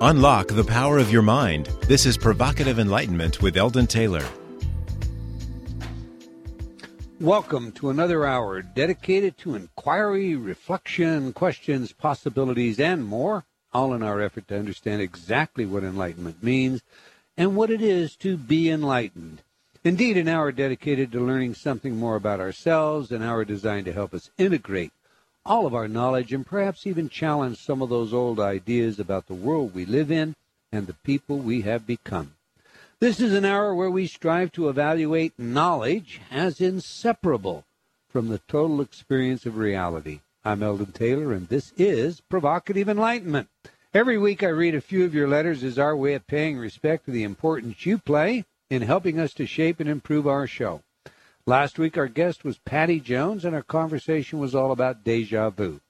Unlock the power of your mind. This is Provocative Enlightenment with Eldon Taylor. Welcome to another hour dedicated to inquiry, reflection, questions, possibilities, and more, all in our effort to understand exactly what enlightenment means and what it is to be enlightened. Indeed, an hour dedicated to learning something more about ourselves, an hour designed to help us integrate all of our knowledge and perhaps even challenge some of those old ideas about the world we live in and the people we have become. This is an hour where we strive to evaluate knowledge as inseparable from the total experience of reality. I'm Eldon Taylor, and this is Provocative Enlightenment. Every week I read a few of your letters as our way of paying respect to the importance you play in helping us to shape and improve our show. Last week, our guest was Patty Jones, and our conversation was all about déjà vu.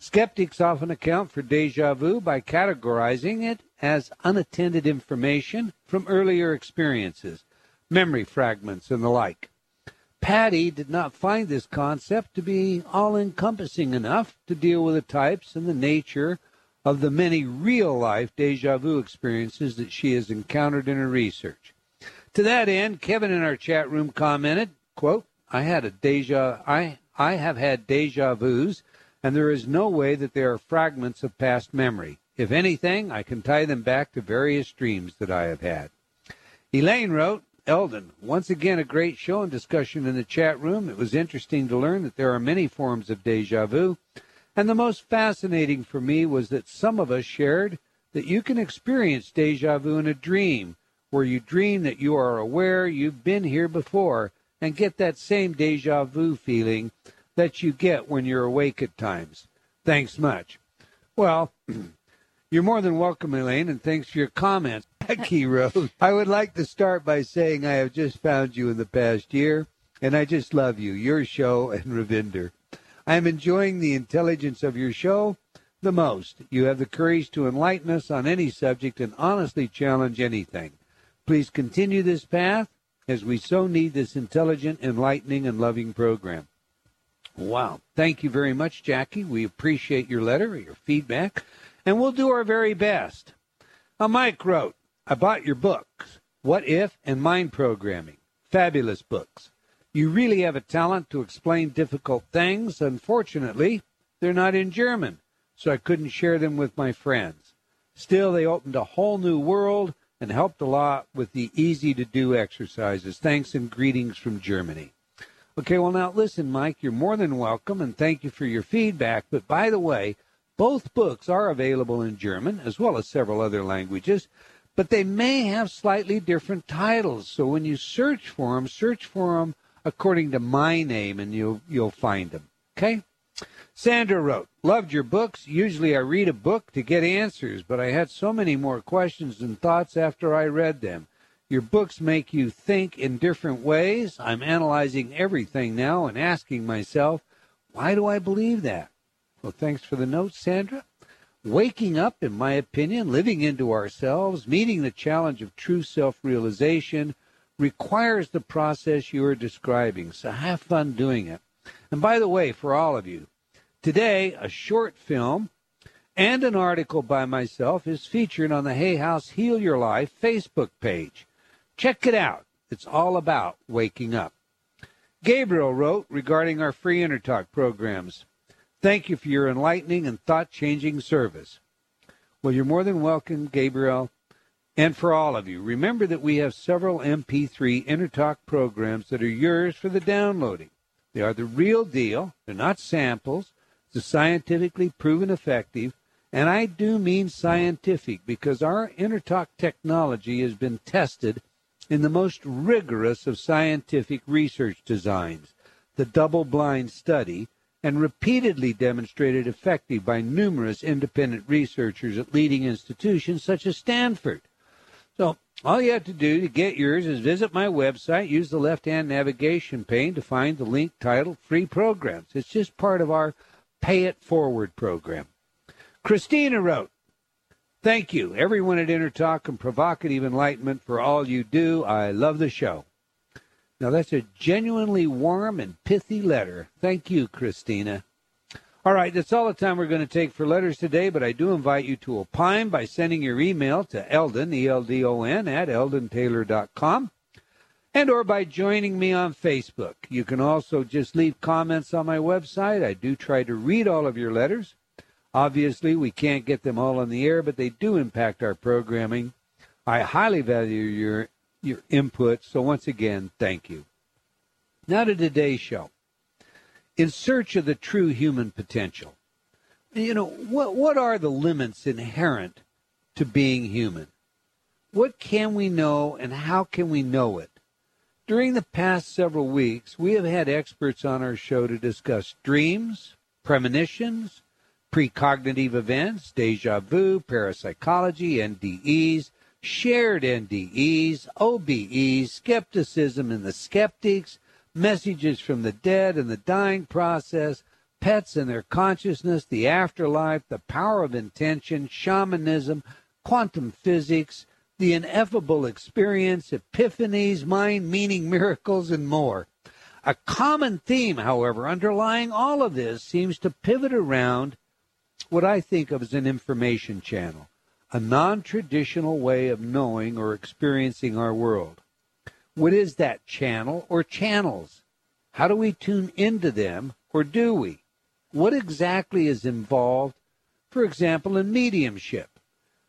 Skeptics often account for déjà vu by categorizing it as unattended information from earlier experiences, memory fragments, and the like. Patty did not find this concept to be all-encompassing enough to deal with the types and the nature of the many real-life déjà vu experiences that she has encountered in her research. To that end, Kevin in our chat room commented, quote, I have had deja vus, and there is no way that they are fragments of past memory. If anything, I can tie them back to various dreams that I have had. Elaine wrote, Eldon, once again a great show and discussion in the chat room. It was interesting to learn that there are many forms of deja vu, and the most fascinating for me was that some of us shared that you can experience deja vu in a dream, where you dream that you are aware you've been here before, and get that same deja vu feeling that you get when you're awake at times. Thanks much. Well, you're more than welcome, Elaine, and thanks for your comments. Becky Rose, I would like to start by saying I have just found you in the past year, and I just love you, your show, and Ravinder. I am enjoying the intelligence of your show the most. You have the courage to enlighten us on any subject and honestly challenge anything. Please continue this path, as we so need this intelligent, enlightening, and loving program. Wow. Thank you very much, Jackie. We appreciate your letter, your feedback, and we'll do our very best. Now, Mike wrote, I bought your books, What If and Mind Programming. Fabulous books. You really have a talent to explain difficult things. Unfortunately, they're not in German, so I couldn't share them with my friends. Still, they opened a whole new world and helped a lot with the easy-to-do exercises. Thanks and greetings from Germany. Okay, well, now, listen, Mike, you're more than welcome, and thank you for your feedback. But, by the way, both books are available in German, as well as several other languages, but they may have slightly different titles. So when you search for them according to my name, and you'll find them. Okay? Sandra wrote, loved your books. Usually I read a book to get answers, but I had so many more questions and thoughts after I read them. Your books make you think in different ways. I'm analyzing everything now and asking myself, why do I believe that? Well, thanks for the note, Sandra. Waking up, in my opinion, living into ourselves, meeting the challenge of true self-realization requires the process you are describing. So have fun doing it. And by the way, for all of you, today, a short film and an article by myself is featured on the Hay House Heal Your Life Facebook page. Check it out. It's all about waking up. Gabriel wrote regarding our free Intertalk programs, thank you for your enlightening and thought-changing service. Well, you're more than welcome, Gabriel, and for all of you. Remember that we have several MP3 Intertalk programs that are yours for the downloading. They are the real deal. They're not samples. It's scientifically proven effective, and I do mean scientific, because our Intertalk technology has been tested in the most rigorous of scientific research designs, the double-blind study, and repeatedly demonstrated effective by numerous independent researchers at leading institutions such as Stanford. So all you have to do to get yours is visit my website, use the left-hand navigation pane to find the link titled Free Programs. It's just part of our Pay It Forward program. Christina wrote, thank you, everyone at Intertalk and Provocative Enlightenment, for all you do. I love the show. Now, that's a genuinely warm and pithy letter. Thank you, Christina. All right, that's all the time we're going to take for letters today, but I do invite you to opine by sending your email to Eldon, E-L-D-O-N, at eldontaylor.com, and or by joining me on Facebook. You can also just leave comments on my website. I do try to read all of your letters. Obviously, we can't get them all on the air, but they do impact our programming. I highly value your input, so once again, thank you. Now to today's show. In search of the true human potential. You know, what are the limits inherent to being human? What can we know and how can we know it? During the past several weeks, we have had experts on our show to discuss dreams, premonitions, precognitive events, deja vu, parapsychology, NDEs, shared NDEs, OBEs, skepticism and the skeptics, messages from the dead and the dying process, pets and their consciousness, the afterlife, the power of intention, shamanism, quantum physics, the ineffable experience, epiphanies, mind, meaning, miracles, and more. A common theme, however, underlying all of this seems to pivot around what I think of as an information channel, a non-traditional way of knowing or experiencing our world. What is that channel or channels? How do we tune into them, or do we? What exactly is involved, for example, in mediumship?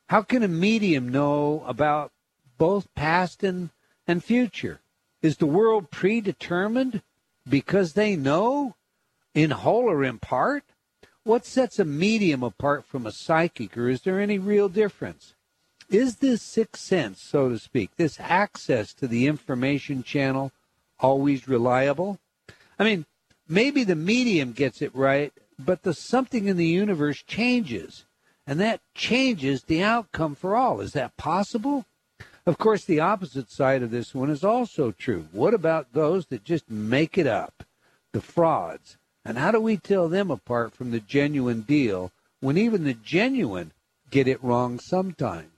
How can a medium know about both past and future? Is the world predetermined because they know, in whole or in part? What sets a medium apart from a psychic, or is there any real difference? Is this sixth sense, so to speak, this access to the information channel, always reliable? I mean, maybe the medium gets it right, but the something in the universe changes, and that changes the outcome for all. Is that possible? Of course, the opposite side of this one is also true. What about those that just make it up, the frauds? And how do we tell them apart from the genuine deal when even the genuine get it wrong sometimes?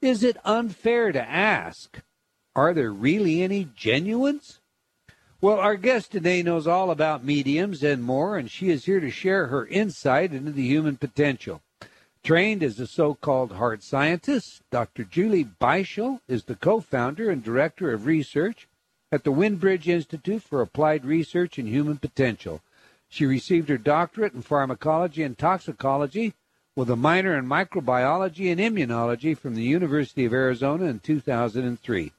Is it unfair to ask, are there really any genuines? Well, our guest today knows all about mediums and more, and she is here to share her insight into the human potential. Trained as a so-called hard scientist, Dr. Julie Beischel is the co-founder and director of research at the Windbridge Institute for Applied Research in Human Potential. She received her doctorate in pharmacology and toxicology with a minor in microbiology and immunology from the University of Arizona in 2003.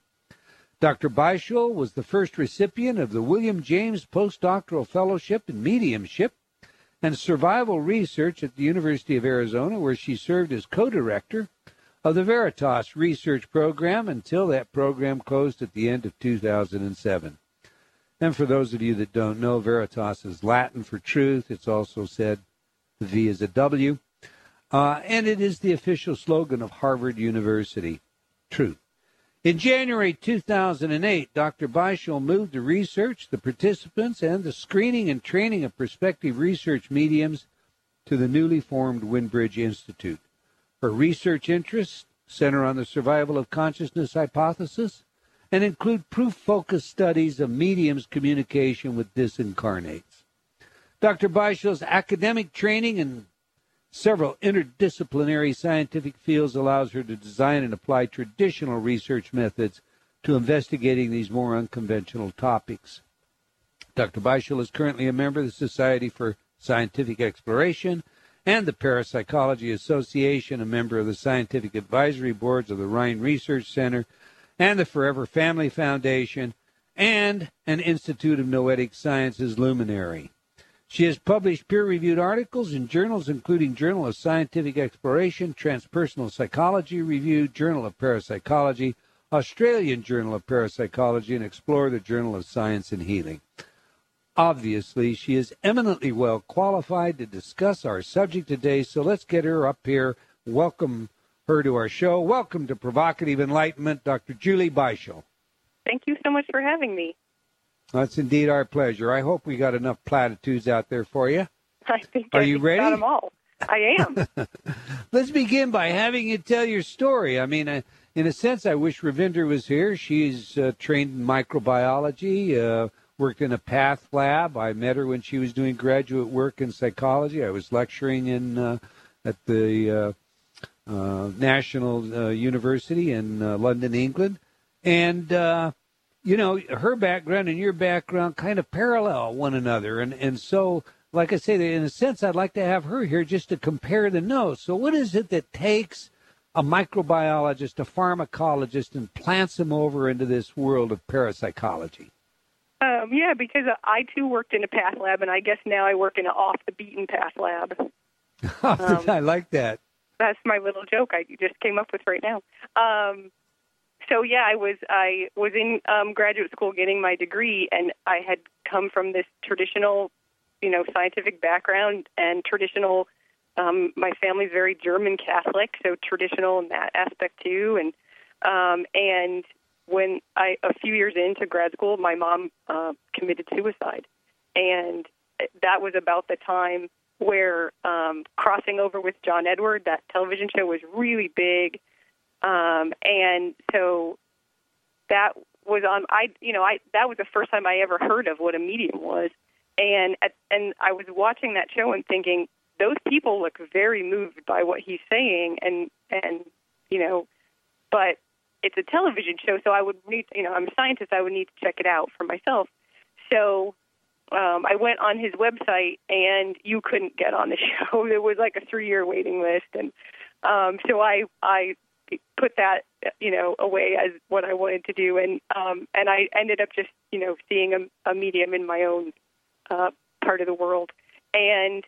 Dr. Beischel was the first recipient of the William James Postdoctoral Fellowship in Mediumship and Survival Research at the University of Arizona, where she served as co-director of the Veritas Research Program until that program closed at the end of 2007. And for those of you that don't know, Veritas is Latin for truth. It's also said the V is a W. And it is the official slogan of Harvard University, Truth. In January 2008, Dr. Beischel moved the research, the participants, and the screening and training of prospective research mediums to the newly formed Windbridge Institute. Her research interests center on the survival of consciousness hypothesis and include proof-focused studies of mediums' communication with disincarnates. Dr. Beischel's academic training and several interdisciplinary scientific fields allows her to design and apply traditional research methods to investigating these more unconventional topics. Dr. Beischel is currently a member of the Society for Scientific Exploration and the Parapsychology Association, a member of the Scientific Advisory Boards of the Rhine Research Center and the Forever Family Foundation, and an Institute of Noetic Sciences luminary. She has published peer-reviewed articles in journals, including Journal of Scientific Exploration, Transpersonal Psychology Review, Journal of Parapsychology, Australian Journal of Parapsychology, and Explore, the Journal of Science and Healing. Obviously, she is eminently well qualified to discuss our subject today, so let's get her up here. Welcome her to our show. Welcome to Provocative Enlightenment, Dr. Julie Beischel. Thank you so much for having me. That's indeed our pleasure. I hope we got enough platitudes out there for you. I think Are I you think ready? Got them all. I am. Let's begin by having you tell your story. I mean, in a sense, I wish Ravinder was here. She's trained in microbiology, worked in a path lab. I met her when she was doing graduate work in psychology. I was lecturing in at the National University in London, England. And, you know, her background and your background kind of parallel one another. And so, like I say, in a sense, I'd like to have her here just to compare the notes. So what is it that takes a microbiologist, a pharmacologist, and plants them over into this world of parapsychology? Yeah, because I, too, worked in a path lab, and I guess now I work in an off-the-beaten path lab. I like that. That's my little joke I just came up with right now. So, yeah, I was in graduate school getting my degree, and I had come from this traditional, you know, scientific background and traditional. My family's very German Catholic, so traditional in that aspect, too, and when a few years into grad school, my mom committed suicide, and that was about the time where Crossing Over with John Edward, that television show, was really big, and so that was on. That was the first time I ever heard of what a medium was, and I was watching that show and thinking those people look very moved by what he's saying, and you know, but. It's a television show, so I would need, you know, I'm a scientist, I would need to check it out for myself. So I went on his website, and you couldn't get on the show. There was like a 3-year waiting list, and so I put that, you know, away as what I wanted to do, and I ended up just, you know, seeing a medium in my own part of the world. And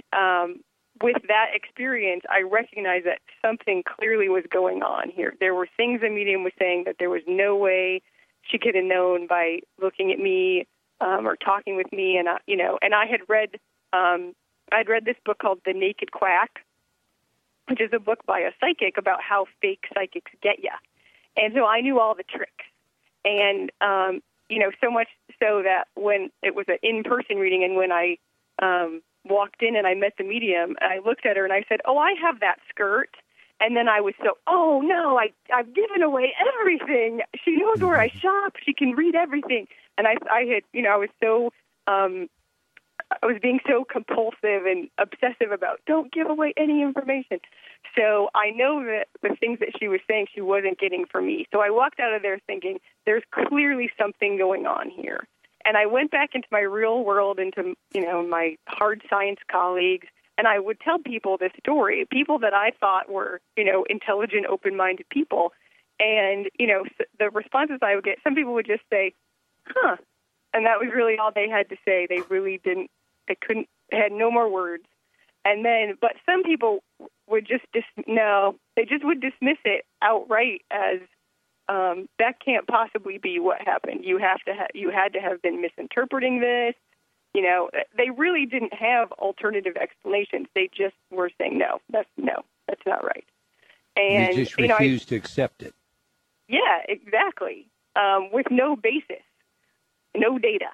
with that experience, I recognized that something clearly was going on here. There were things the medium was saying that there was no way she could have known by looking at me or talking with me, and I had read this book called The Naked Quack, which is a book by a psychic about how fake psychics get ya, and so I knew all the tricks, and you know, so much so that when it was an in-person reading, and when I walked in and I met the medium, and I looked at her and I said, "Oh, I have that skirt." And then I was so, "Oh no, I've given away everything. She knows where I shop. She can read everything." And I had, you know, I was so, I was being so compulsive and obsessive about don't give away any information. So I know that the things that she was saying, she wasn't getting from me. So I walked out of there thinking there's clearly something going on here. And I went back into my real world, into, you know, my hard science colleagues, and I would tell people this story, people that I thought were, you know, intelligent, open-minded people. And, you know, the responses I would get, some people would just say, "Huh," and that was really all they had to say. They really didn't, they couldn't, had no more words. And then, but some people would just, would dismiss it outright as, that can't possibly be what happened. You had to have been misinterpreting this. You know, they really didn't have alternative explanations. They just were saying, no, that's not right. And you just refused to accept it. Yeah, exactly. With no basis, no data.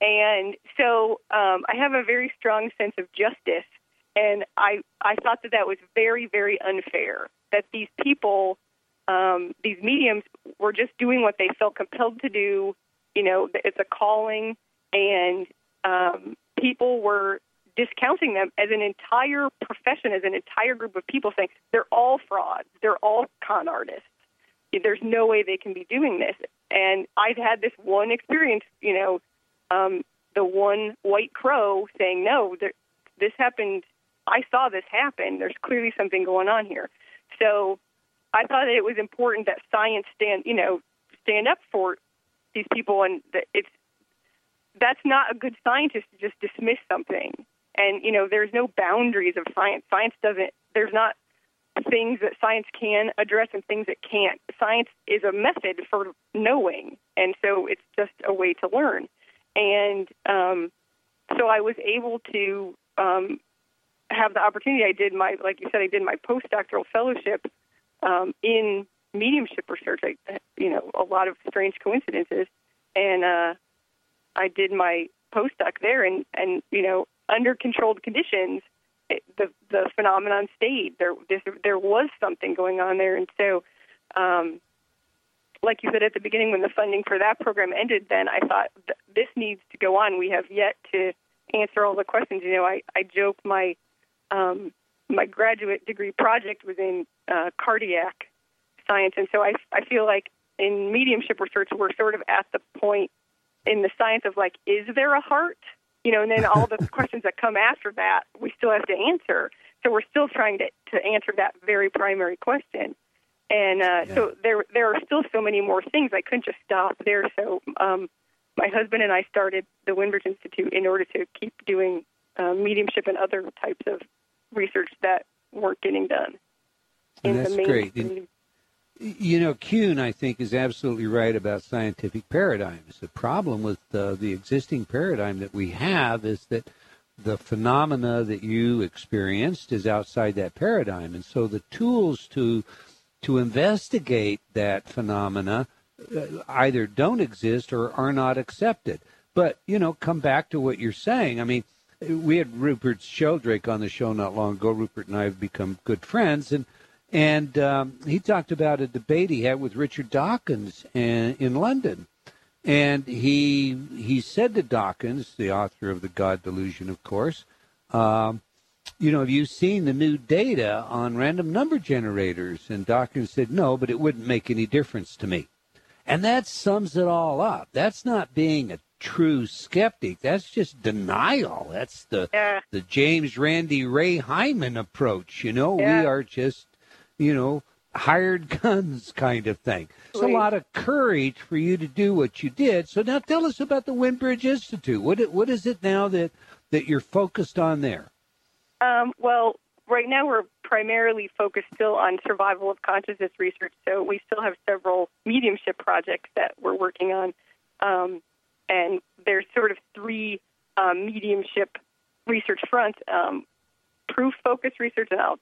And so I have a very strong sense of justice, and I thought that was very, very unfair that these people. These mediums were just doing what they felt compelled to do. You know, it's a calling, and people were discounting them as an entire profession, as an entire group of people, saying they're all frauds, they're all con artists. There's no way they can be doing this. And I've had this one experience, you know, the one white crow saying, "No, this happened. I saw this happen. There's clearly something going on here." So I thought that it was important that science stand up for these people, and that's not a good scientist to just dismiss something. And you know, there's no boundaries of science. There's not things that science can address and things it can't. Science is a method for knowing, and so it's just a way to learn. And so I was able to have the opportunity. I did my postdoctoral fellowship. In mediumship research, you know, a lot of strange coincidences, and I did my postdoc there, and you know, under controlled conditions, the phenomenon stayed. There was something going on there, and so like you said at the beginning, when the funding for that program ended, then I thought, this needs to go on. We have yet to answer all the questions. You know, I joke my my graduate degree project was in cardiac science, and so I feel like in mediumship research, we're sort of at the point in the science of, like, is there a heart? You know, and then all the questions that come after that, we still have to answer. So we're still trying to answer that very primary question. And so there are still so many more things. I couldn't just stop there. So my husband and I started the Windbridge Institute in order to keep doing mediumship and other types of research that weren't getting done. And that's great. And, you know, Kuhn, I think, is absolutely right about scientific paradigms. The problem with the existing paradigm that we have is that the phenomena that you experienced is outside that paradigm. And so the tools to investigate that phenomena either don't exist or are not accepted. But, you know, come back to what you're saying. I mean, we had Rupert Sheldrake on the show not long ago. Rupert and I have become good friends. And he talked about a debate he had with Richard Dawkins in London. And he said to Dawkins, the author of The God Delusion, of course, you know, have you seen the new data on random number generators? And Dawkins said, no, but it wouldn't make any difference to me. And that sums it all up. That's not being a true skeptic. That's just denial. That's the James Randi, Ray Hyman approach. You know, we are just, you know, hired guns kind of thing. It's a lot of courage for you to do what you did. So now tell us about the Windbridge Institute. What is it now that you're focused on there? Well, right now we're primarily focused still on survival of consciousness research. So we still have several mediumship projects that we're working on. And there's sort of three mediumship research fronts, proof-focused research, and I'll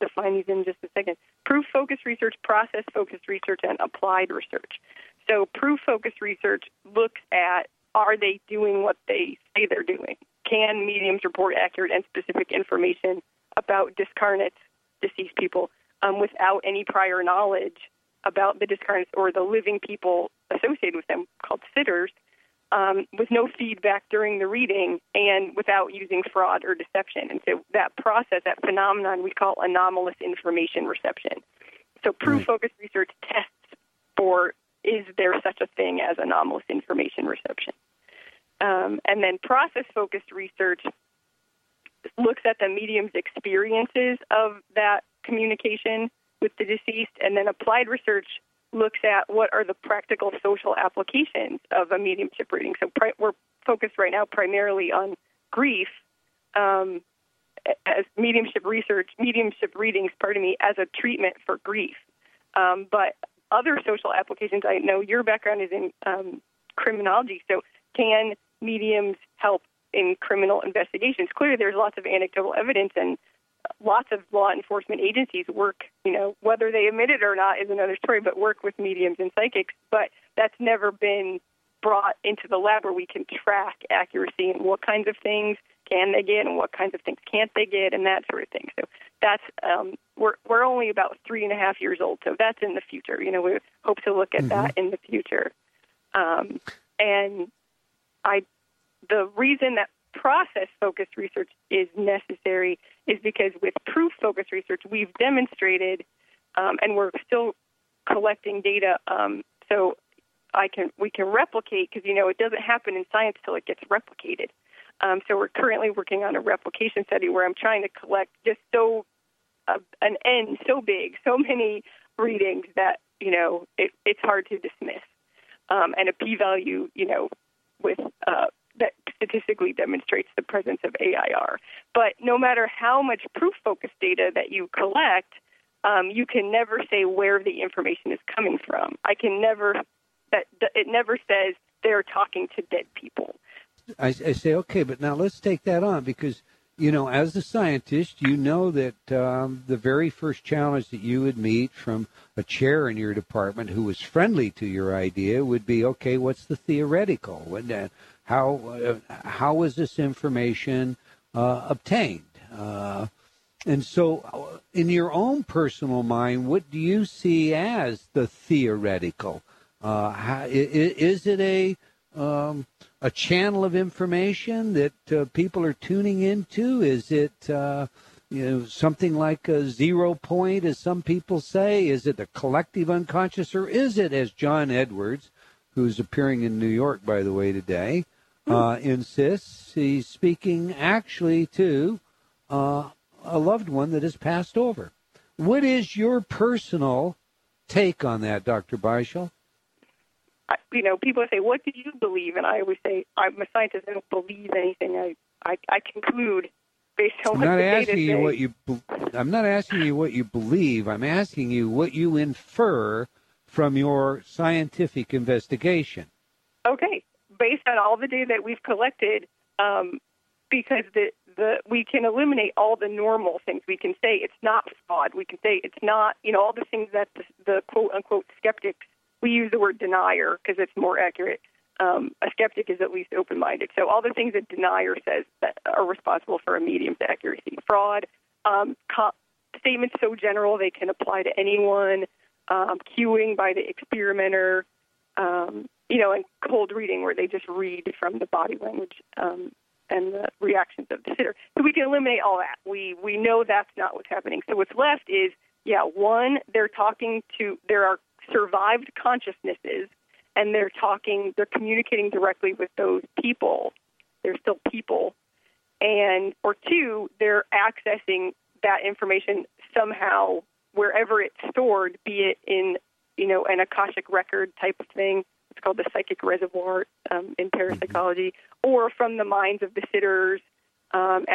define these in just a second. Proof-focused research, process-focused research, and applied research. So proof-focused research looks at, are they doing what they say they're doing? Can mediums report accurate and specific information about discarnates, deceased people, without any prior knowledge about the discarnates or the living people associated with them, called sitters, with no feedback during the reading and without using fraud or deception. And so that process, that phenomenon, we call anomalous information reception. So proof-focused research tests for, is there such a thing as anomalous information reception? And then process-focused research looks at the medium's experiences of that communication with the deceased, and then applied research looks at what are the practical social applications of a mediumship reading. So we're focused right now primarily on grief as mediumship readings, as a treatment for grief. But other social applications, I know your background is in criminology, so can mediums help in criminal investigations? Clearly, there's lots of anecdotal evidence, and lots of law enforcement agencies work, you know, whether they admit it or not is another story, but work with mediums and psychics. But that's never been brought into the lab where we can track accuracy and what kinds of things can they get and what kinds of things can't they get and that sort of thing. So that's we're only about 3.5 years old, so that's in the future. You know, we hope to look at that in the future. The reason that process-focused research is necessary is because with proof-focused research, we've demonstrated, and we're still collecting data, so we can replicate, because, you know, it doesn't happen in science till it gets replicated. So we're currently working on a replication study where I'm trying to collect just an N so big, so many readings that, you know, it's hard to dismiss. And a p-value, you know, with that statistically demonstrates the presence of AIR. But no matter how much proof-focused data that you collect, you can never say where the information is coming from. It never says they're talking to dead people. I say, okay, but now let's take that on because, you know, as a scientist, you know that the very first challenge that you would meet from a chair in your department who was friendly to your idea would be, okay, what's the theoretical? How was this information obtained? And so in your own personal mind, what do you see as the theoretical? Is it a channel of information that people are tuning into? Is it something like a 0 point, as some people say? Is it the collective unconscious, or is it, as John Edwards, who's appearing in New York, by the way, today, insists, he's speaking actually to a loved one that has passed over? What is your personal take on that, Dr. Beischel? You know, people say, what do you believe? And I always say, I'm a scientist. I don't believe anything. I conclude based on what the data says. I'm not asking you what you believe. I'm asking you what you infer from your scientific investigation. Okay. Based on all the data that we've collected, because we can eliminate all the normal things. We can say it's not fraud. We can say it's not, all the things that the quote-unquote skeptics. We use the word denier because it's more accurate. A skeptic is at least open-minded. So all the things that denier says that are responsible for a medium's accuracy. Fraud, statements so general they can apply to anyone, cueing by the experimenter, and cold reading where they just read from the body language and the reactions of the sitter. So we can eliminate all that. We know that's not what's happening. So what's left is, they're talking to, there are survived consciousnesses, and they're communicating directly with those people. They're still people. And, or two, they're accessing that information somehow wherever it's stored, be it in, an Akashic record type of thing. It's called the psychic reservoir in parapsychology, or from the minds of the sitters and,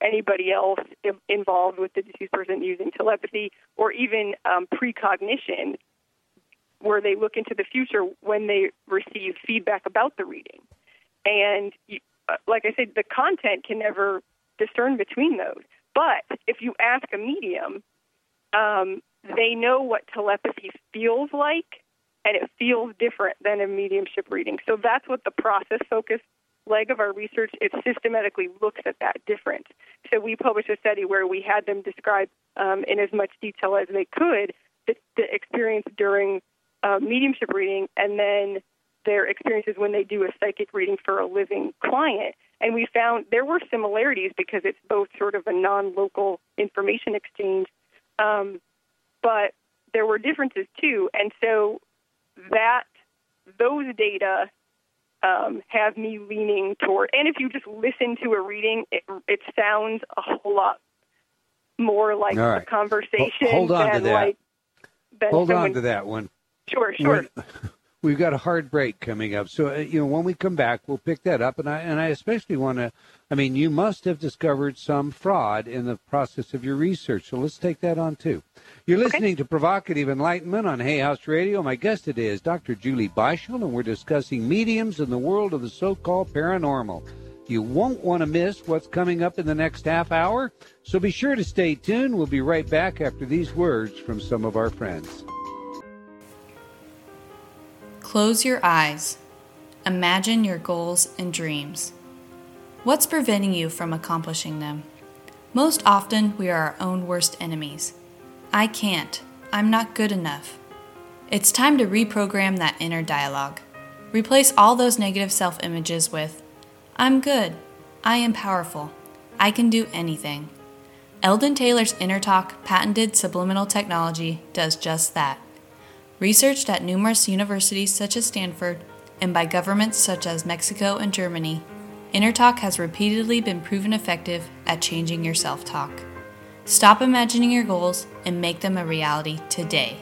anybody else involved with the deceased person using telepathy, or even precognition, where they look into the future when they receive feedback about the reading. And like I said, the content can never discern between those. But if you ask a medium, they know what telepathy feels like, and it feels different than a mediumship reading. So that's what the process-focused leg of our research, it systematically looks at that difference. So we published a study where we had them describe in as much detail as they could the experience during mediumship reading, and then their experiences when they do a psychic reading for a living client. And we found there were similarities because it's both sort of a non-local information exchange, but there were differences too. And so those data have me leaning toward, and if you just listen to a reading, it sounds a whole lot more like a conversation. Hold on to that. Hold on to that one. Sure. We've got a hard break coming up. So, when we come back, we'll pick that up. And I especially want to, you must have discovered some fraud in the process of your research. So let's take that on, too. You're listening to Provocative Enlightenment on Hay House Radio. My guest today is Dr. Julie Beischel, and we're discussing mediums in the world of the so-called paranormal. You won't want to miss what's coming up in the next half hour. So be sure to stay tuned. We'll be right back after these words from some of our friends. Close your eyes. Imagine your goals and dreams. What's preventing you from accomplishing them? Most often, we are our own worst enemies. I can't. I'm not good enough. It's time to reprogram that inner dialogue. Replace all those negative self-images with, I'm good. I am powerful. I can do anything. Eldon Taylor's Inner Talk patented subliminal technology does just that. Researched at numerous universities such as Stanford and by governments such as Mexico and Germany, Intertalk has repeatedly been proven effective at changing your self-talk. Stop imagining your goals and make them a reality today.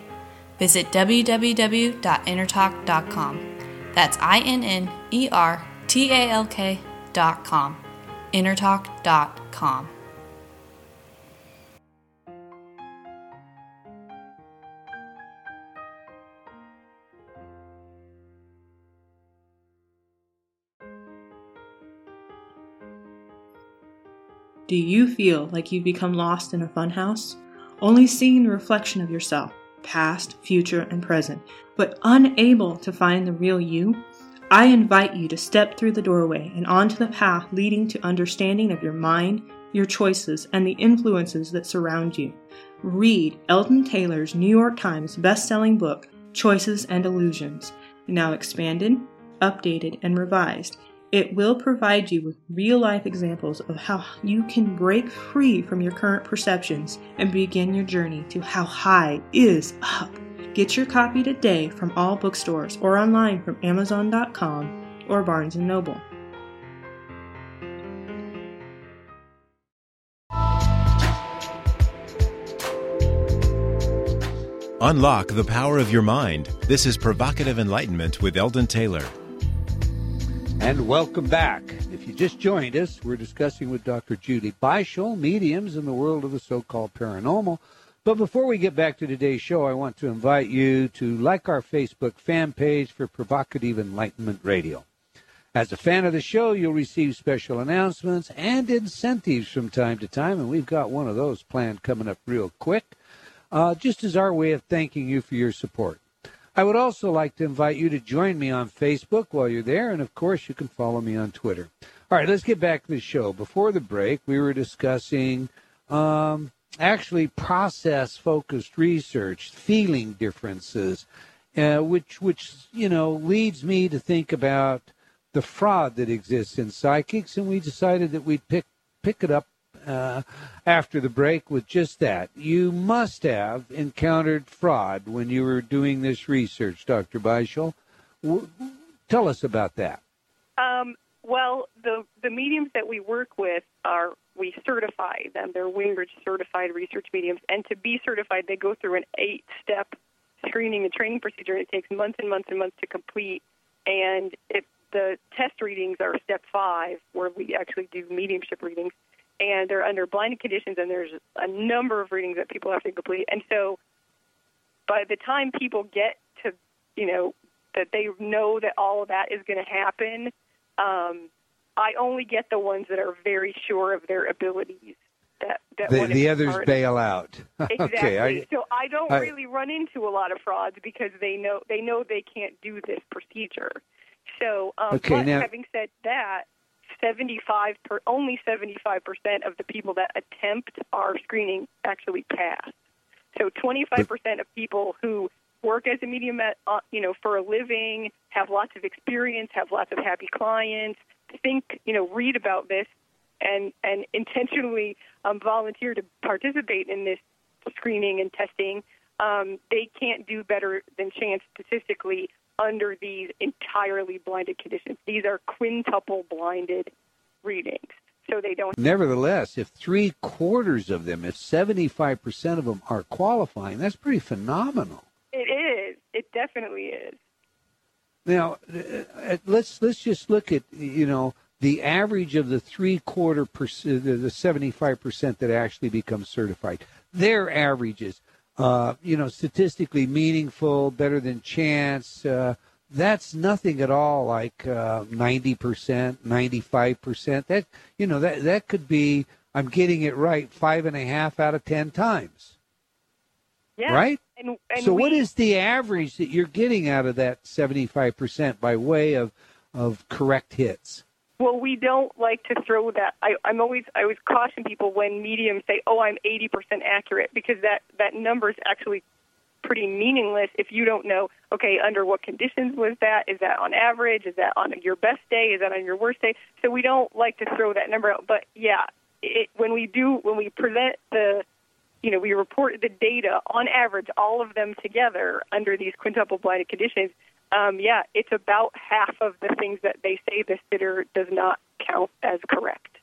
Visit www.innertalk.com. That's INNERTALK.com. Intertalk.com. Do you feel like you've become lost in a funhouse, only seeing the reflection of yourself, past, future, and present, but unable to find the real you? I invite you to step through the doorway and onto the path leading to understanding of your mind, your choices, and the influences that surround you. Read Eldon Taylor's New York Times best-selling book, Choices and Illusions, now expanded, updated, and revised. It will provide you with real-life examples of how you can break free from your current perceptions and begin your journey to how high is up. Get your copy today from all bookstores or online from Amazon.com or Barnes & Noble. Unlock the power of your mind. This is Provocative Enlightenment with Eldon Taylor. And welcome back. If you just joined us, we're discussing with Dr. Judy Beischel, mediums in the world of the so-called paranormal. But before we get back to today's show, I want to invite you to like our Facebook fan page for Provocative Enlightenment Radio. As a fan of the show, you'll receive special announcements and incentives from time to time, and we've got one of those planned coming up real quick. Just as our way of thanking you for your support. I would also like to invite you to join me on Facebook while you're there, and of course you can follow me on Twitter. All right, let's get back to the show. Before the break, we were discussing actually process-focused research, feeling differences, which you know leads me to think about the fraud that exists in psychics, and we decided that we'd pick it up after the break with just that. You must have encountered fraud when you were doing this research, Dr. Beischel. Tell us about that. Well, the mediums that we work with are, we certify them. They're Windbridge certified research mediums. And to be certified, they go through an 8-step screening and training procedure. It takes months and months and months to complete. And if the test readings are step 5, where we actually do mediumship readings, and they're under blinded conditions, and there's a number of readings that people have to complete. And so by the time people get to, you know, that they know that all of that is going to happen, I only get the ones that are very sure of their abilities. The others bail out. Exactly. Okay, so I don't really run into a lot of frauds because they know they can't do this procedure. So having said that, only 75% of the people that attempt our screening actually pass. So 25% of people who work as a medium, for a living, have lots of experience, have lots of happy clients, read about this, and intentionally volunteer to participate in this screening and testing. They can't do better than chance statistically under these entirely blinded conditions. These are quintuple blinded readings, so they don't. Nevertheless, if 3/4 of them, if 75% of them are qualifying, that's pretty phenomenal. It is. It definitely is. Now, let's just look at the average of the 3/4%, the 75% that actually become certified. Their averages. Statistically meaningful, better than chance. That's nothing at all like 90%, 95%. That could be, I'm getting it right 5.5 out of 10 times. Yeah. Right? And so what is the average that you're getting out of that 75% by way of correct hits? Well, we don't like to throw that. I always caution people when mediums say, "Oh, I'm 80% accurate," because that number is actually pretty meaningless if you don't know. Okay, under what conditions was that? Is that on average? Is that on your best day? Is that on your worst day? So we don't like to throw that number out. But yeah, we report the data on average, all of them together under these quintuple blinded conditions. It's about half of the things that they say the sitter does not count as correct.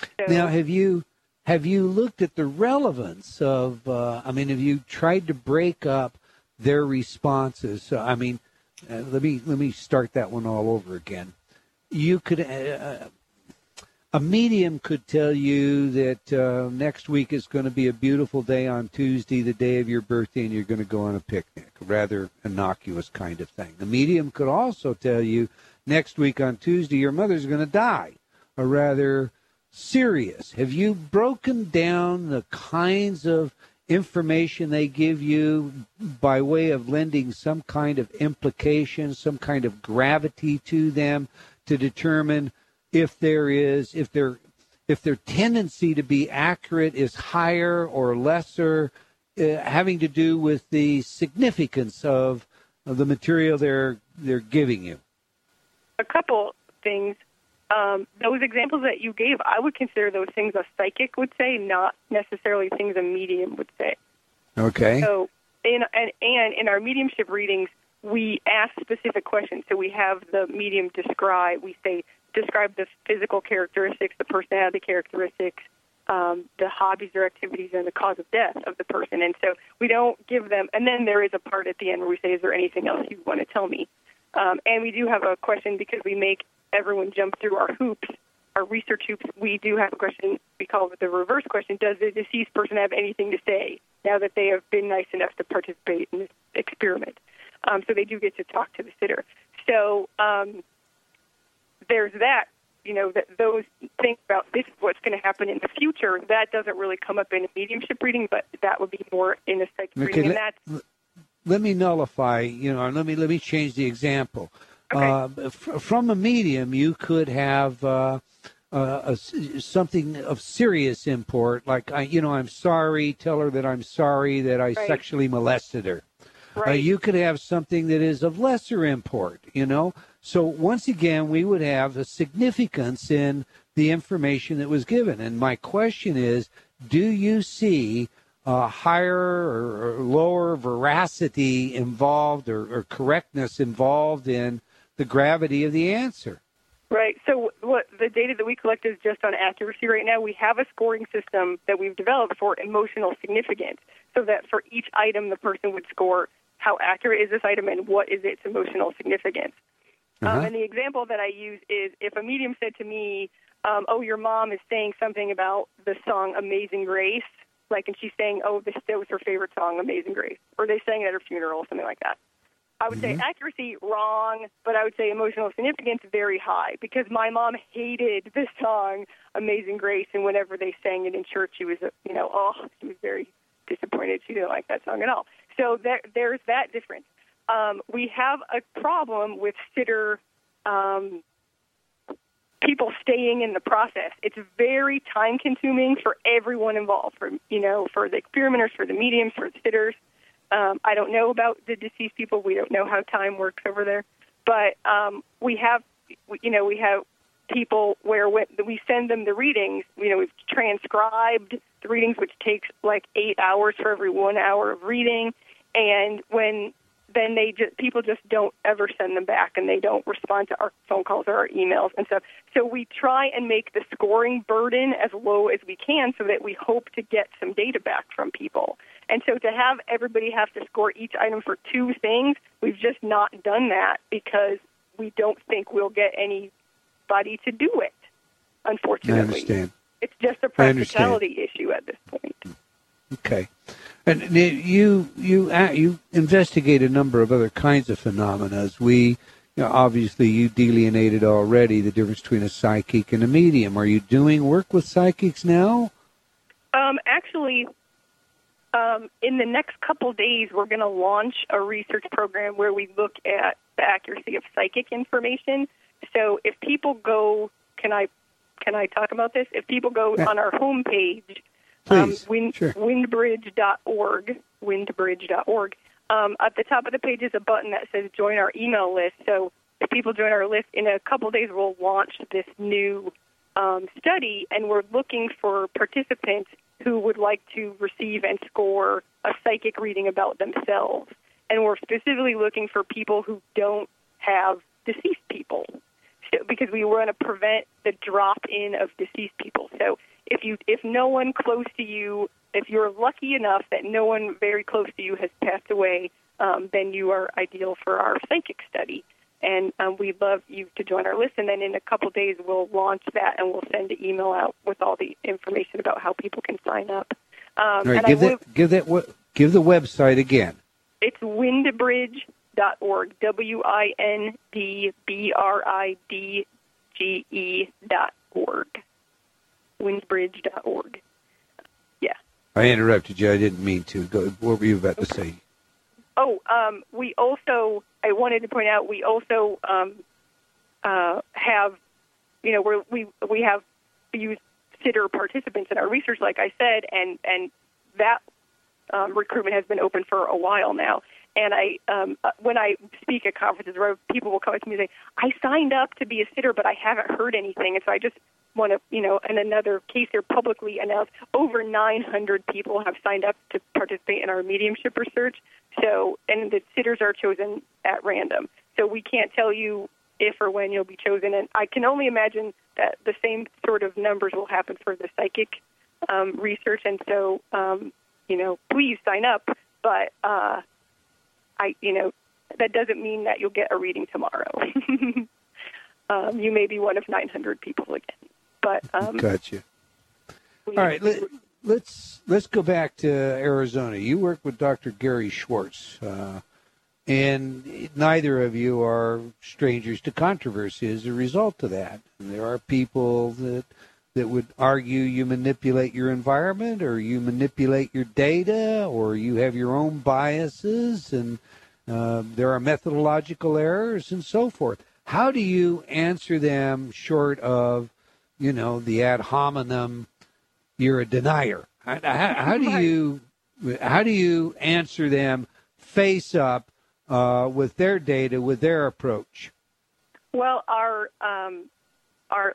So, now, have you looked at the relevance of? Have you tried to break up their responses? So, let me start that one all over again. You could a medium could tell you that next week is going to be a beautiful day on Tuesday, the day of your birthday, and you're going to go on a picnic, a rather innocuous kind of thing. The medium could also tell you next week on Tuesday your mother's going to die, a rather serious. Have you broken down the kinds of information they give you by way of lending some kind of implication, some kind of gravity to them to determine if there is, if they're if their tendency to be accurate is higher or lesser, having to do with the significance of the material they're giving you? A couple things. Those examples that you gave, I would consider those things a psychic would say, not necessarily things a medium would say. Okay. So, and in our mediumship readings, we ask specific questions. So we have the medium describe. We say, describe the physical characteristics, the personality characteristics, the hobbies or activities, and the cause of death of the person. And so we don't give them. And then there is a part at the end where we say, is there anything else you want to tell me? And we do have a question because we make everyone jump through our hoops, our research hoops. We do have a question. We call it the reverse question. Does the deceased person have anything to say now that they have been nice enough to participate in this experiment? So they do get to talk to the sitter. So there's that, you know, that those things about this is what's going to happen in the future. That doesn't really come up in a mediumship reading, but that would be more in a psychic reading. Let me nullify, you know, let me change the example. Okay. From a medium, you could have something of serious import, like, I'm sorry, tell her that I'm sorry that I sexually molested her. Right. You could have something that is of lesser import, you know. So once again, we would have a significance in the information that was given. And my question is, do you see higher or lower veracity involved or correctness involved in the gravity of the answer? Right. So what the data that we collect is just on accuracy right now. We have a scoring system that we've developed for emotional significance so that for each item the person would score how accurate is this item and what is its emotional significance. Uh-huh. And the example that I use is if a medium said to me, your mom is saying something about the song Amazing Grace, like, and she's saying, that was her favorite song, Amazing Grace, or they sang it at her funeral, something like that. I would say accuracy, wrong, but I would say emotional significance, very high, because my mom hated this song, Amazing Grace, and whenever they sang it in church, she was, she was very disappointed. She didn't like that song at all. So there's that difference. We have a problem with sitter people staying in the process. It's very time-consuming for everyone involved, for the experimenters, for the mediums, for the sitters. I don't know about the deceased people. We don't know how time works over there. But we have people where we send them the readings. We've transcribed the readings, which takes like 8 hours for every 1 hour of reading. And people just don't ever send them back, and they don't respond to our phone calls or our emails and stuff. So we try and make the scoring burden as low as we can so that we hope to get some data back from people. And so to have everybody have to score each item for two things, we've just not done that because we don't think we'll get anybody to do it, unfortunately. I understand. It's just a practicality issue at this point. Okay. And you investigate a number of other kinds of phenomena. Obviously, you delineated already the difference between a psychic and a medium. Are you doing work with psychics now? In the next couple days, we're going to launch a research program where we look at the accuracy of psychic information. So if people go, can I talk about this? If people go on our homepage, windbridge.org. At the top of the page is a button that says join our email list. So if people join our list, in a couple days we'll launch this new study, and we're looking for participants who would like to receive and score a psychic reading about themselves. And we're specifically looking for people who don't have deceased people, because we want to prevent the drop-in of deceased people. So if no one close to you, if you're lucky enough that no one very close to you has passed away, then you are ideal for our psychic study. And we'd love you to join our list. And then in a couple days, we'll launch that, and we'll send an email out with all the information about how people can sign up. All right, and give the website again. It's windbridge.org, windbridge.org. Windbridge.org. Yeah. I interrupted you. I didn't mean to. Go, what were you about to say? Oh, I wanted to point out, we also have, we use consider participants in our research, like I said, and that recruitment has been open for a while now. And I, when I speak at conferences, where people will come up to me and say, "I signed up to be a sitter, but I haven't heard anything." And so I just want to, you know, in another case here, publicly announced over 900 people have signed up to participate in our mediumship research. So, and the sitters are chosen at random. So we can't tell you if or when you'll be chosen. And I can only imagine that the same sort of numbers will happen for the psychic research. And so, you know, please sign up, but you know, that doesn't mean that you'll get a reading tomorrow. You may be one of 900 people again. But gotcha. All right, let's go back to Arizona. You work with Dr. Gary Schwartz, and neither of you are strangers to controversy as a result of that. And there are people that would argue you manipulate your environment, or you manipulate your data, or you have your own biases, and there are methodological errors and so forth. How do you answer them short of, you know, the ad hominem, you're a denier? How do you answer them face up with their data, with their approach? Well, our,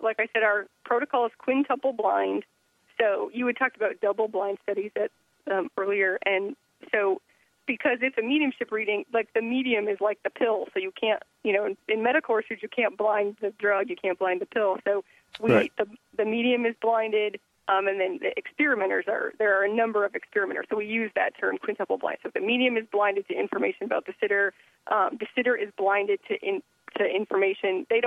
like I said, our protocol is quintuple blind. So you had talked about double blind studies earlier. And so because it's a mediumship reading, like the medium is like the pill. So you can't, you know, in medical research, you can't blind the drug, you can't blind the pill. So the medium is blinded, and then the experimenters there are a number of experimenters. So we use that term, quintuple blind. So the medium is blinded to information about the sitter. The sitter is blinded to information. They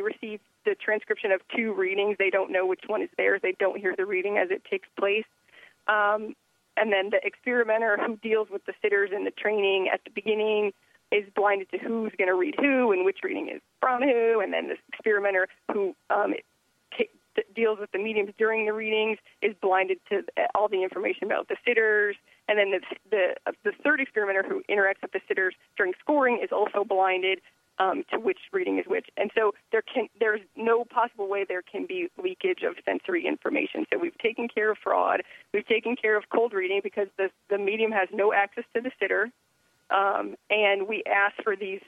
receive the transcription of two readings. They don't know which one is theirs. They don't hear the reading as it takes place. And then the experimenter who deals with the sitters in the training at the beginning is blinded to who's going to read who and which reading is from who. And then the experimenter who deals with the mediums during the readings is blinded to all the information about the sitters. And then the third experimenter who interacts with the sitters during scoring is also blinded to which reading is which. And so there's no possible way there can be leakage of sensory information. So we've taken care of fraud. We've taken care of cold reading because the medium has no access to the sitter. And we ask the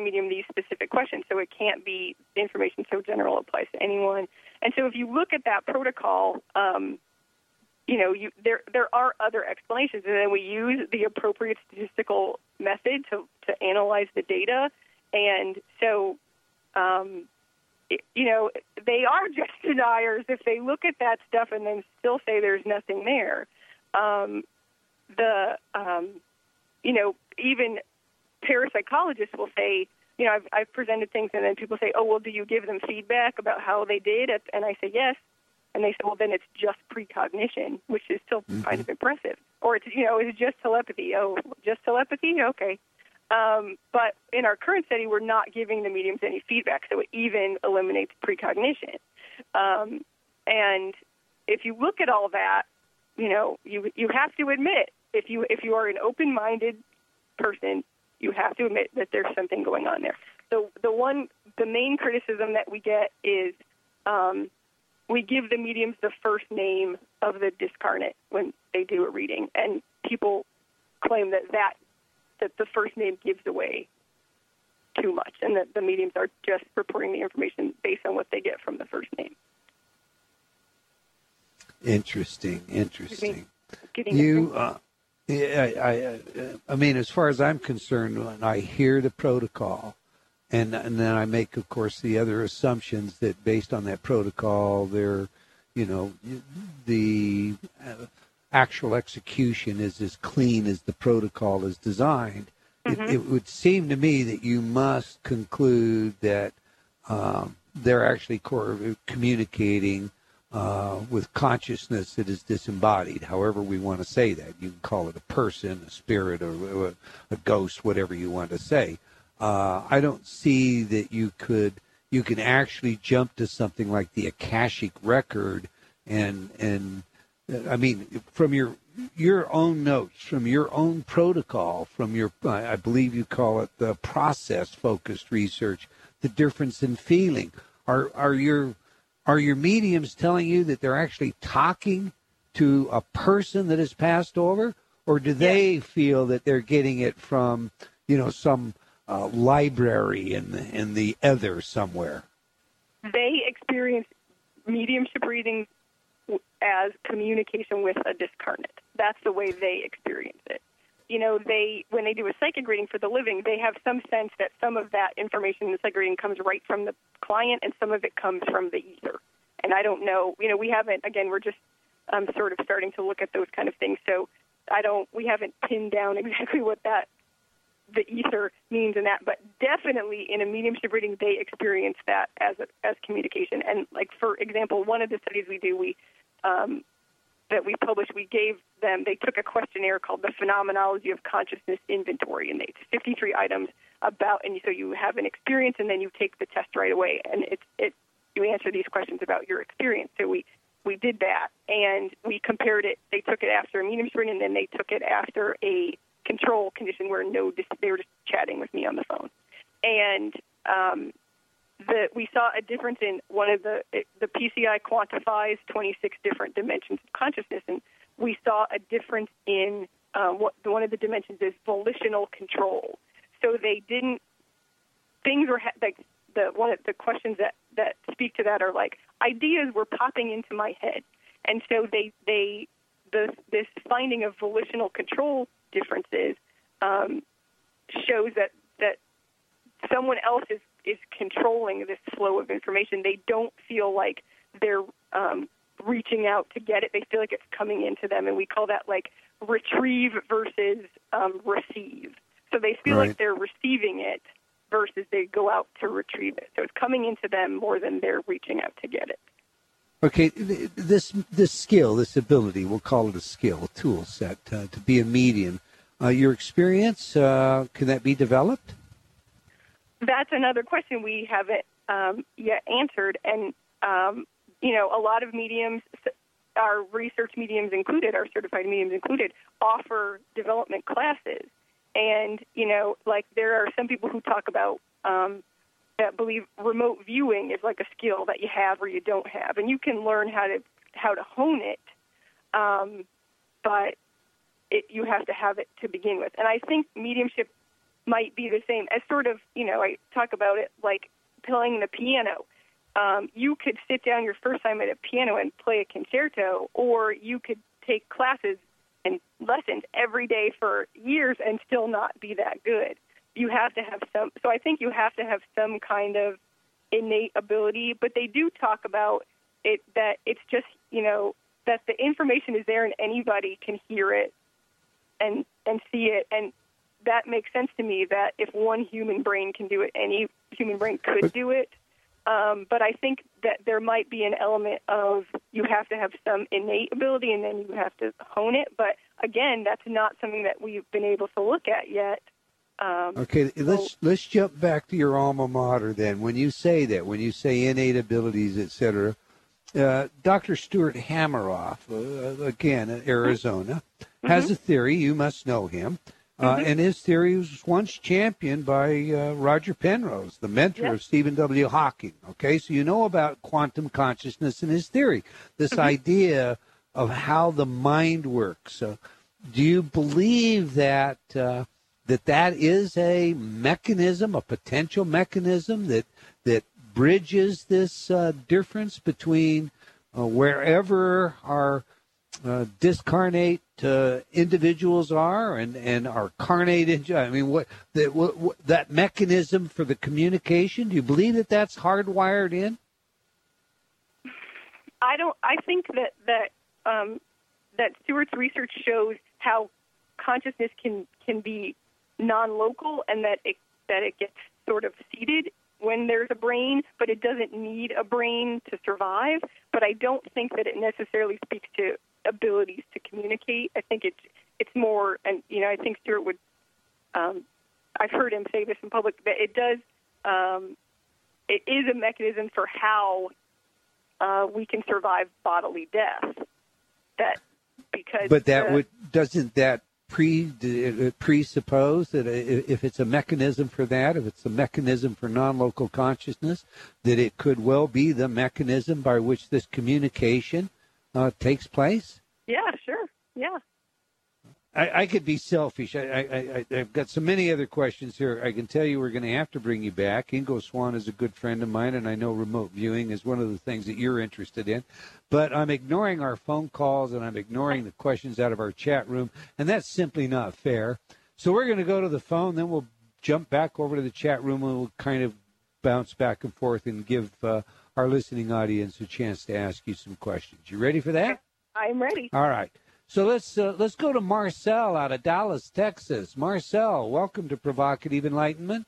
medium these specific questions. So it can't be information so general applies to anyone. And so if you look at that protocol, you know, there are other explanations, and then we use the appropriate statistical method to analyze the data. And so, you know, they are just deniers if they look at that stuff and then still say there's nothing there. You know, even parapsychologists will say, you know, I've presented things, and then people say, oh, well, do you give them feedback about how they did? And I say yes. And they say, well, then it's just precognition, which is still kind of impressive. Or, it's, you know, it's just telepathy. Oh, just telepathy? Okay. But in our current study, we're not giving the mediums any feedback, so it even eliminates precognition. And if you look at all that, you know, you have to admit, if you are an open-minded person, you have to admit that there's something going on there. So the main criticism that we get is we give the mediums the first name of the discarnate when they do a reading, and people claim that the first name gives away too much, and that the mediums are just reporting the information based on what they get from the first name. Interesting. I mean, as far as I'm concerned, when I hear the protocol, And then I make, of course, the other assumptions that based on that protocol, there, you know, the actual execution is as clean as the protocol is designed. Mm-hmm. It would seem to me that you must conclude that they're actually communicating with consciousness that is disembodied, however we want to say that. You can call it a person, a spirit, or a ghost, whatever you want to say. I don't see that you can actually jump to something like the Akashic record, and I mean from your own notes, from your own protocol, from your I believe you call it the process focused research, the difference in feeling. Are your Are your mediums telling you that they're actually talking to a person that has passed over? Or do they feel that they're getting it from, you know, some library in the ether somewhere? They experience mediumship reading as communication with a discarnate. That's the way they experience it. You know, they when they do a psychic reading for the living, they have some sense that some of that information in the psychic reading comes right from the client and some of it comes from the ether. And I don't know, you know, we haven't, again, we're just sort of starting to look at those kind of things. So we haven't pinned down exactly what that the ether means in that, but definitely in a mediumship reading, they experience that as communication. And like, for example, one of the studies we do, that we published, we gave them, they took a questionnaire called the Phenomenology of Consciousness Inventory, and it's 53 items about, and so you have an experience, and then you take the test right away, and you answer these questions about your experience. So we did that, and we compared it. They took it after a mediumship reading, and then they took it after a control condition where they were just chatting with me on the phone. And we saw a difference in one of the PCI quantifies 26 different dimensions of consciousness, and we saw a difference in one of the dimensions is volitional control. So they didn't – things were like one of the questions that speak to that are like ideas were popping into my head. And so this finding of volitional control differences shows that someone else is controlling this flow of information. They don't feel like they're reaching out to get it. They feel like it's coming into them, and we call that like retrieve versus receive. So they feel like they're receiving it versus they go out to retrieve it. So it's coming into them more than they're reaching out to get it. Okay, this skill, this ability, we'll call it a skill, a tool set, to be a medium. Your experience, can that be developed? That's another question we haven't yet answered. And, you know, a lot of mediums, our research mediums included, our certified mediums included, offer development classes. And, you know, like there are some people who talk about that believe remote viewing is like a skill that you have or you don't have, and you can learn how to hone it, but you have to have it to begin with. And I think mediumship might be the same as sort of, you know, I talk about it like playing the piano. You could sit down your first time at a piano and play a concerto, or you could take classes and lessons every day for years and still not be that good. You have to have some, so I think you have to have some kind of innate ability, but they do talk about it that it's just, you know, that the information is there and anybody can hear it and see it. And that makes sense to me that if one human brain can do it, any human brain could do it. But I think that there might be an element of you have to have some innate ability and then you have to hone it. But again, that's not something that we've been able to look at yet. Okay, let's jump back to your alma mater then. When you say that, when you say innate abilities, et cetera, Dr. Stuart Hameroff, again in Arizona, has a theory. You must know him. And his theory was once championed by Roger Penrose, the mentor of Stephen W. Hawking. Okay, so you know about quantum consciousness and his theory, this idea of how the mind works. Do you believe that... that is a mechanism, a potential mechanism that bridges this difference between wherever our discarnate individuals are and our carnate. I mean, that mechanism for the communication? Do you believe that that's hardwired in? I don't. I think that Stewart's research shows how consciousness can be non-local, and that it gets sort of seeded when there's a brain, but it doesn't need a brain to survive. But I don't think that it necessarily speaks to abilities to communicate. I think it's more, and you know, I think Stuart would. I've heard him say this in public that it does. It is a mechanism for how we can survive bodily death. That because, but that doesn't that presuppose that if it's a mechanism for that, if it's a mechanism for non-local consciousness, that it could well be the mechanism by which this communication takes place? Yeah, sure. Yeah. I could be selfish. I've got so many other questions here. I can tell you we're going to have to bring you back. Ingo Swan is a good friend of mine, and I know remote viewing is one of the things that you're interested in. But I'm ignoring our phone calls, and I'm ignoring the questions out of our chat room, and that's simply not fair. So we're going to go to the phone, then we'll jump back over to the chat room, and we'll kind of bounce back and forth and give our listening audience a chance to ask you some questions. You ready for that? I'm ready. All right. So let's go to Marcel out of Dallas, Texas. Marcel, welcome to Provocative Enlightenment.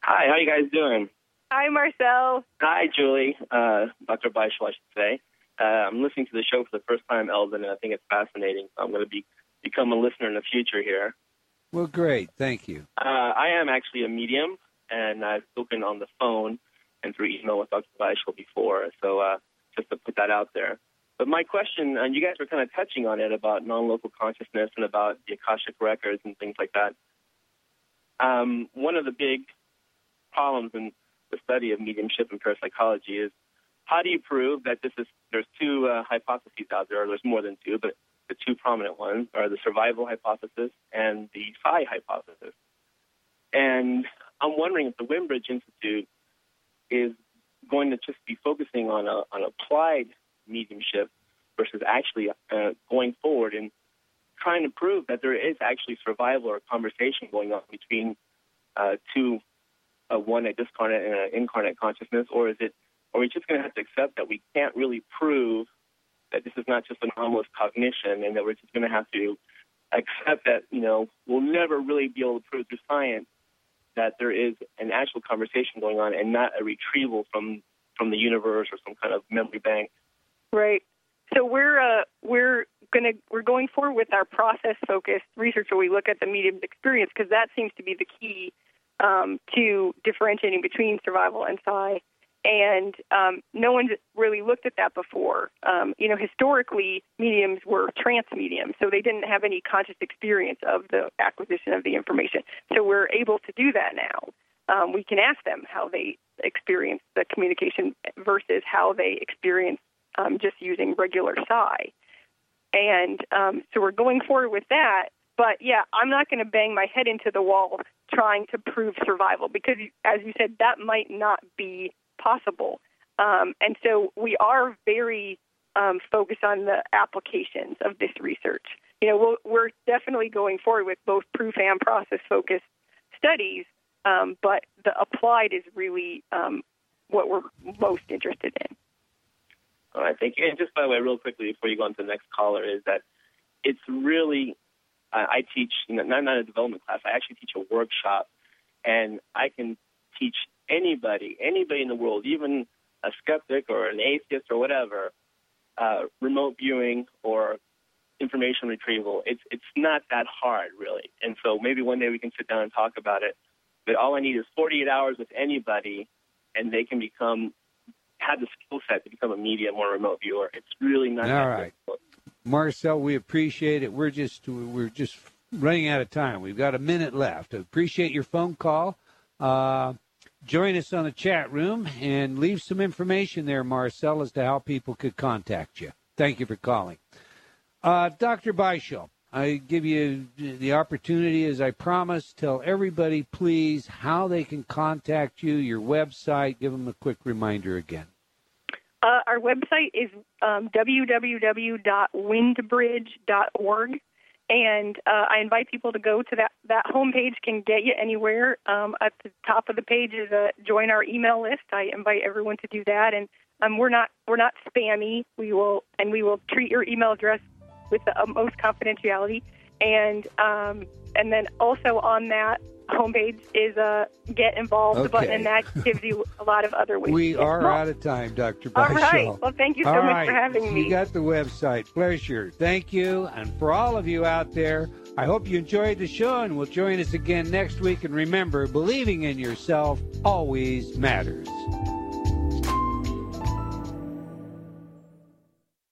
Hi, how are you guys doing? Hi, Marcel. Hi, Julie. Dr. Beischel, I should say. I'm listening to the show for the first time, Eldon, and I think it's fascinating. So I'm going to become a listener in the future here. Well, great. Thank you. I am actually a medium, and I've spoken on the phone and through email with Dr. Beischel before. So just to put that out there. But my question, and you guys were kind of touching on it about non-local consciousness and about the Akashic records and things like that. One of the big problems in the study of mediumship and parapsychology is how do you prove that there's two hypotheses out there, or there's more than two, but the two prominent ones are the survival hypothesis and the psi hypothesis. And I'm wondering if the Windbridge Institute is going to just be focusing on an applied mediumship versus actually going forward and trying to prove that there is actually survival or conversation going on between one, a discarnate and an incarnate consciousness, or are we just going to have to accept that we can't really prove that this is not just an anomalous cognition and that we're just going to have to accept that, we'll never really be able to prove through science that there is an actual conversation going on and not a retrieval from the universe or some kind of memory bank? Right. So we're going forward with our process-focused research where we look at the medium's experience, because that seems to be the key to differentiating between survival and psi. And no one's really looked at that before. Historically, mediums were trance mediums, so they didn't have any conscious experience of the acquisition of the information. So we're able to do that now. We can ask them how they experience the communication versus how they experience just using regular psi. And so we're going forward with that. But, yeah, I'm not going to bang my head into the wall trying to prove survival because, as you said, that might not be possible. And so we are very focused on the applications of this research. We're definitely going forward with both proof and process-focused studies, but the applied is really what we're most interested in. All right, thank you. And just by the way, real quickly before you go on to the next caller, is that it's really, I teach, not a development class, I actually teach a workshop, and I can teach anybody in the world, even a skeptic or an atheist or whatever, remote viewing or information retrieval. It's not that hard, really. And so maybe one day we can sit down and talk about it. But all I need is 48 hours with anybody, and they can have the skill set to become a medium or a remote viewer. It's really not all right. Difficult. Marcel, we appreciate it. We're just running out of time. We've got a minute left. I appreciate your phone call. Join us on the chat room and leave some information there, Marcel, as to how people could contact you. Thank you for calling. Dr. Beischel, I give you the opportunity, as I promised. Tell everybody, please, how they can contact you, your website. Give them a quick reminder again. Our website is www.windbridge.org, and I invite people to go to that. That homepage can get you anywhere. At the top of the page is a join our email list. I invite everyone to do that, and we're not spammy. We will treat your email address with the utmost confidentiality, and then also on that homepage is a Get Involved button, and that gives you a lot of other ways. We are out of time, Dr. Beischel. All right. Well, thank you so much for having me. You got the website. Pleasure. Thank you. And for all of you out there, I hope you enjoyed the show and will join us again next week. And remember, believing in yourself always matters.